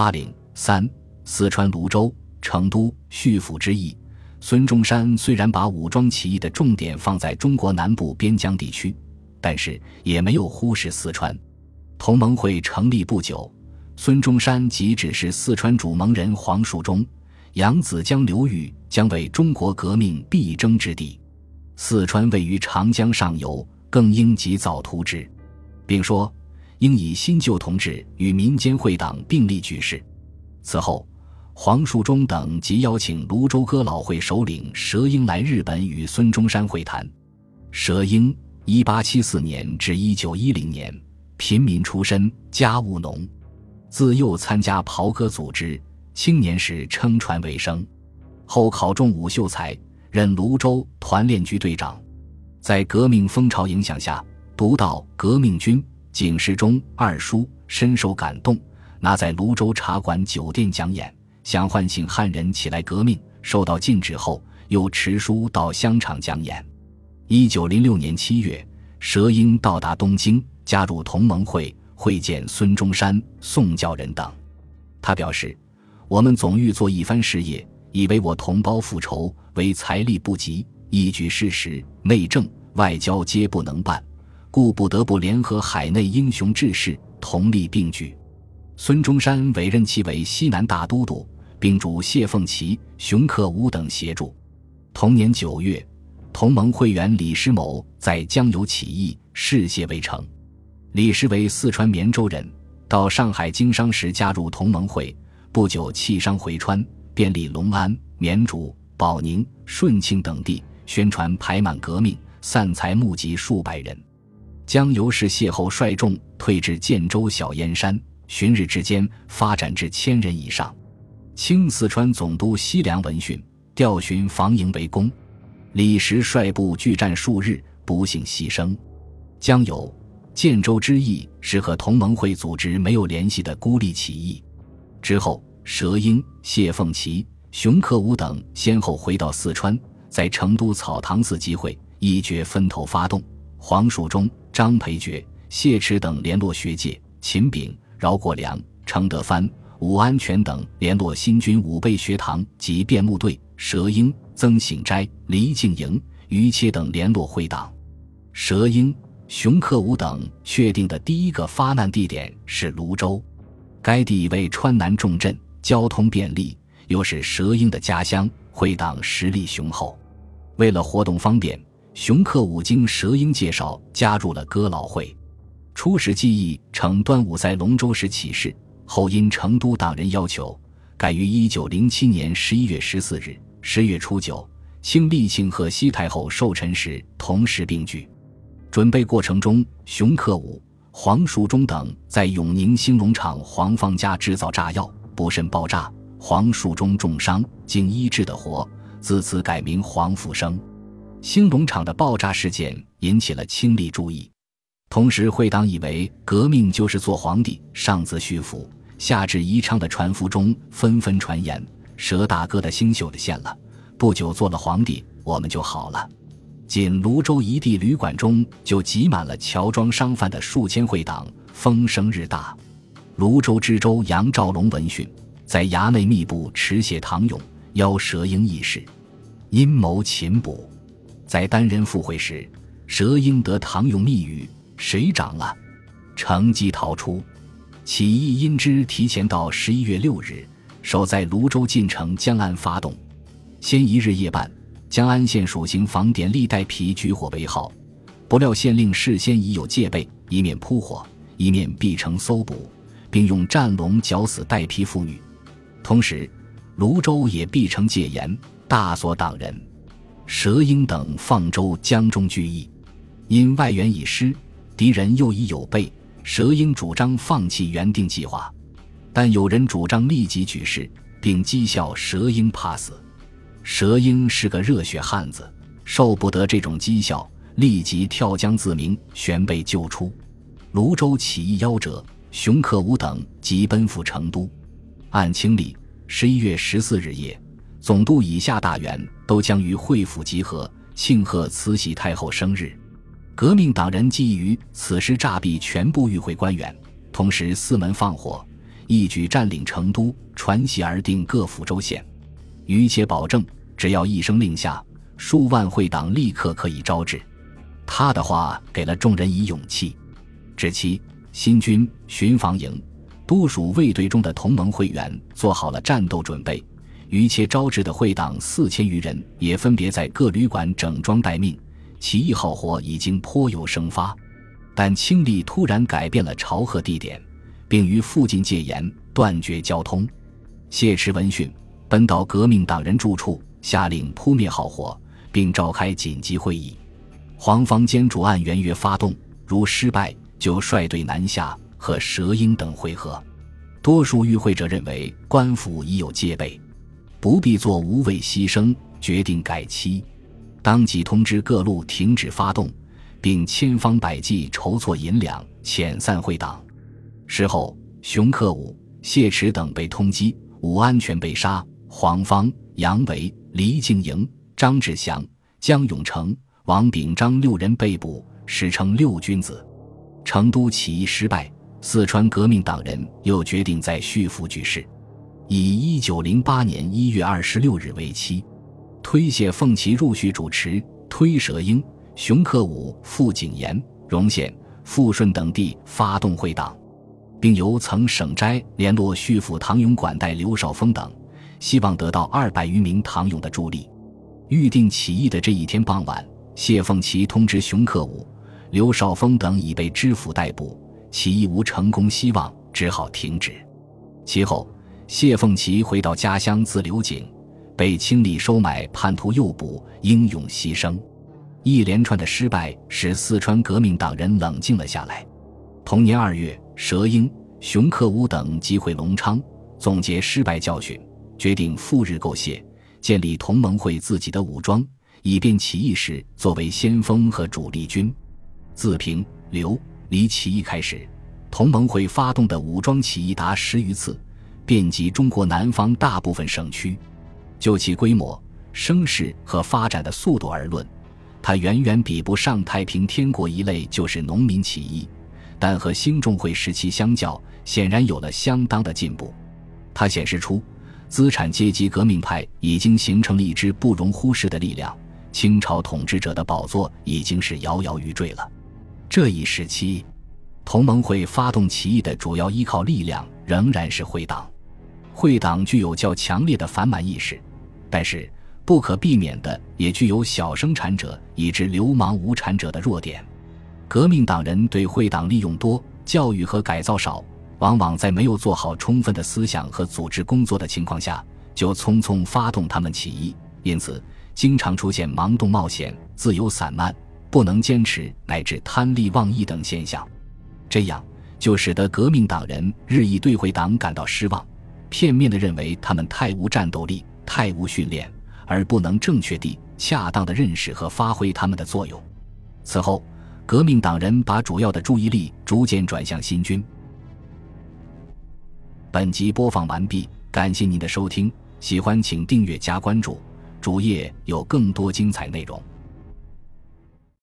803四川泸州、成都、叙府之役，孙中山虽然把武装起义的重点放在中国南部边疆地区，但是也没有忽视四川。同盟会成立不久，孙中山即指示四川主盟人黄树忠，扬子江流域将为中国革命必争之地，四川位于长江上游，更应及早图之，并说应以新旧同志与民间会党并力举事。此后黄树忠等即邀请泸州哥老会首领佘英来日本与孙中山会谈。佘英1874年至1910年贫民出身，家务农，自幼参加袍哥组织，青年时撑船为生，后考中武秀才，任泸州团练局队长。在革命风潮影响下，读到《革命军》警示中二书，深受感动，拿在泸州茶馆酒店讲演，想唤醒汉人起来革命，受到禁止后又持书到香港讲演。1906年7月，佘英到达东京，加入同盟会，会见孙中山、宋教仁等。他表示，我们总欲做一番事业，以为我同胞复仇，为财力不及，一举事实，内政外交皆不能办，故不得不联合海内英雄志士，同力并举。孙中山委任其为西南大都督，并主谢凤岐、熊克武等协助。同年9月，同盟会员李师谋在江油起义，事谢未成。李师为四川绵州人，到上海经商时加入同盟会，不久弃商回川，遍历隆安、绵竹、保宁、顺庆等地，宣传排满革命，散财募集数百人。江油事谢后率众退至建州小燕山，旬日之间发展至1000人以上。清四川总督西凉闻讯，调巡防营为公，李石率部拒战数日，不幸牺牲。江油、建州之役是和同盟会组织没有联系的孤立起义。之后佘英、谢凤岐、熊克武等先后回到四川，在成都草堂寺集会，一决分头发动。黄树忠、张培觉、谢池等联络学界，秦炳、饶国良、程德藩、武安全等联络新军武备学堂及辩目队，佘英、曾省斋、黎静营、于切等联络会党。佘英、熊克武等确定的第一个发难地点是泸州，该地为川南重镇，交通便利，又是佘英的家乡，会党实力雄厚。为了活动方便，熊克武经佘英介绍加入了哥老会。初始记忆承端午赛龙舟时起事，后因成都党人要求，改于1907年11月14日。10月初9，清丽庆和西太后寿辰时同时并举。准备过程中，熊克武、黄树忠等在永宁兴隆厂黄方家制造炸药，不慎爆炸，黄树忠重伤，经医治的活，自此改名黄复生。兴隆厂的爆炸事件引起了清丽注意。同时会党以为革命就是做皇帝，上自叙府下至宜昌的船夫中纷纷传言，佘大哥的星宿的现了，不久做了皇帝我们就好了。仅泸州一地旅馆中就挤满了乔装商贩的数千会党，风声日大。泸州知州杨兆龙闻讯，在衙内密布持械唐勇，邀佘英议事，阴谋擒捕。在单人赴会时，佘英得唐勇密语，谁长了，乘机逃出。起义因之提前到11月6日，守在泸州进城江安发动。先一日夜半，江安县属刑房典吏带皮举火为号，不料县令事先已有戒备，以免扑火，以免必城搜捕，并用战笼绞死带皮妇女。同时泸州也必城戒严，大锁党人。佘英等放舟江中聚义，因外援已失，敌人又已有备，佘英主张放弃原定计划，但有人主张立即举事，并讥笑佘英怕死。佘英是个热血汉子，受不得这种讥笑，立即跳江自明，旋被救出。泸州起义夭折，熊克武等即奔赴成都。按清历11月14日夜，总督以下大员都将于会府集合，庆贺慈禧太后生日。革命党人觊觎此时，诈毙全部与会官员，同时四门放火，一举占领成都、传檄而定各府州县。于且保证，只要一声令下，数万会党立刻可以招致。他的话给了众人以勇气。至其新军、巡防营、都署卫队中的同盟会员做好了战斗准备，于且招致的会党4000余人也分别在各旅馆整装待命，起义号火已经颇有生发。但清吏突然改变了朝贺地点，并于附近戒严，断绝交通。谢持闻讯，奔到革命党人住处，下令扑灭好火，并召开紧急会议。黄芳坚主按原约发动，如失败就率队南下，和佘英等会合。多数与会者认为官府已有戒备，不必做无谓牺牲，决定改期。当即通知各路停止发动，并千方百计筹措银两，遣散会党。事后，熊克武、谢持等被通缉，武安全被杀，黄芳、杨维、黎静营、张志祥、江永成、王秉章6人被捕，史称6君子。成都起义失败，四川革命党人又决定再续复局势，以1908年1月26日为期，推卸凤岐入叙主持，推佘英、熊克武、傅景炎、荣县、富顺等地发动会党，并由曾省斋联络叙府唐勇管带刘少峰等，希望得到200余名唐勇的助力。预定起义的这一天傍晚，谢凤岐通知熊克武、刘少峰等已被知府逮捕，起义无成功希望，只好停止。其后，谢凤岐回到家乡自流井，被清吏收买叛徒诱捕，英勇牺牲。一连串的失败使四川革命党人冷静了下来。同年2月，佘英、熊克武等集会隆昌，总结失败教训，决定赴日购械，建立同盟会自己的武装，以便起义时作为先锋和主力军。自平、刘、黎起义开始，同盟会发动的武装起义达10余次，遍及中国南方大部分省区。就其规模、声势和发展的速度而论，它远远比不上太平天国一类就是农民起义，但和兴众会时期相较，显然有了相当的进步。它显示出资产阶级革命派已经形成了一支不容忽视的力量，清朝统治者的宝座已经是摇摇欲坠了。这一时期，同盟会发动起义的主要依靠力量仍然是会党。会党具有较强烈的反满意识，但是不可避免的也具有小生产者以至流氓无产者的弱点。革命党人对会党利用多，教育和改造少，往往在没有做好充分的思想和组织工作的情况下，就匆匆发动他们起义，因此经常出现盲动冒险、自由散漫、不能坚持乃至贪利忘义等现象。这样就使得革命党人日益对会党感到失望，片面地认为他们太无战斗力、太无训练，而不能正确地、恰当地认识和发挥他们的作用。此后，革命党人把主要的注意力逐渐转向新军。本集播放完毕，感谢您的收听，喜欢请订阅加关注，主页有更多精彩内容。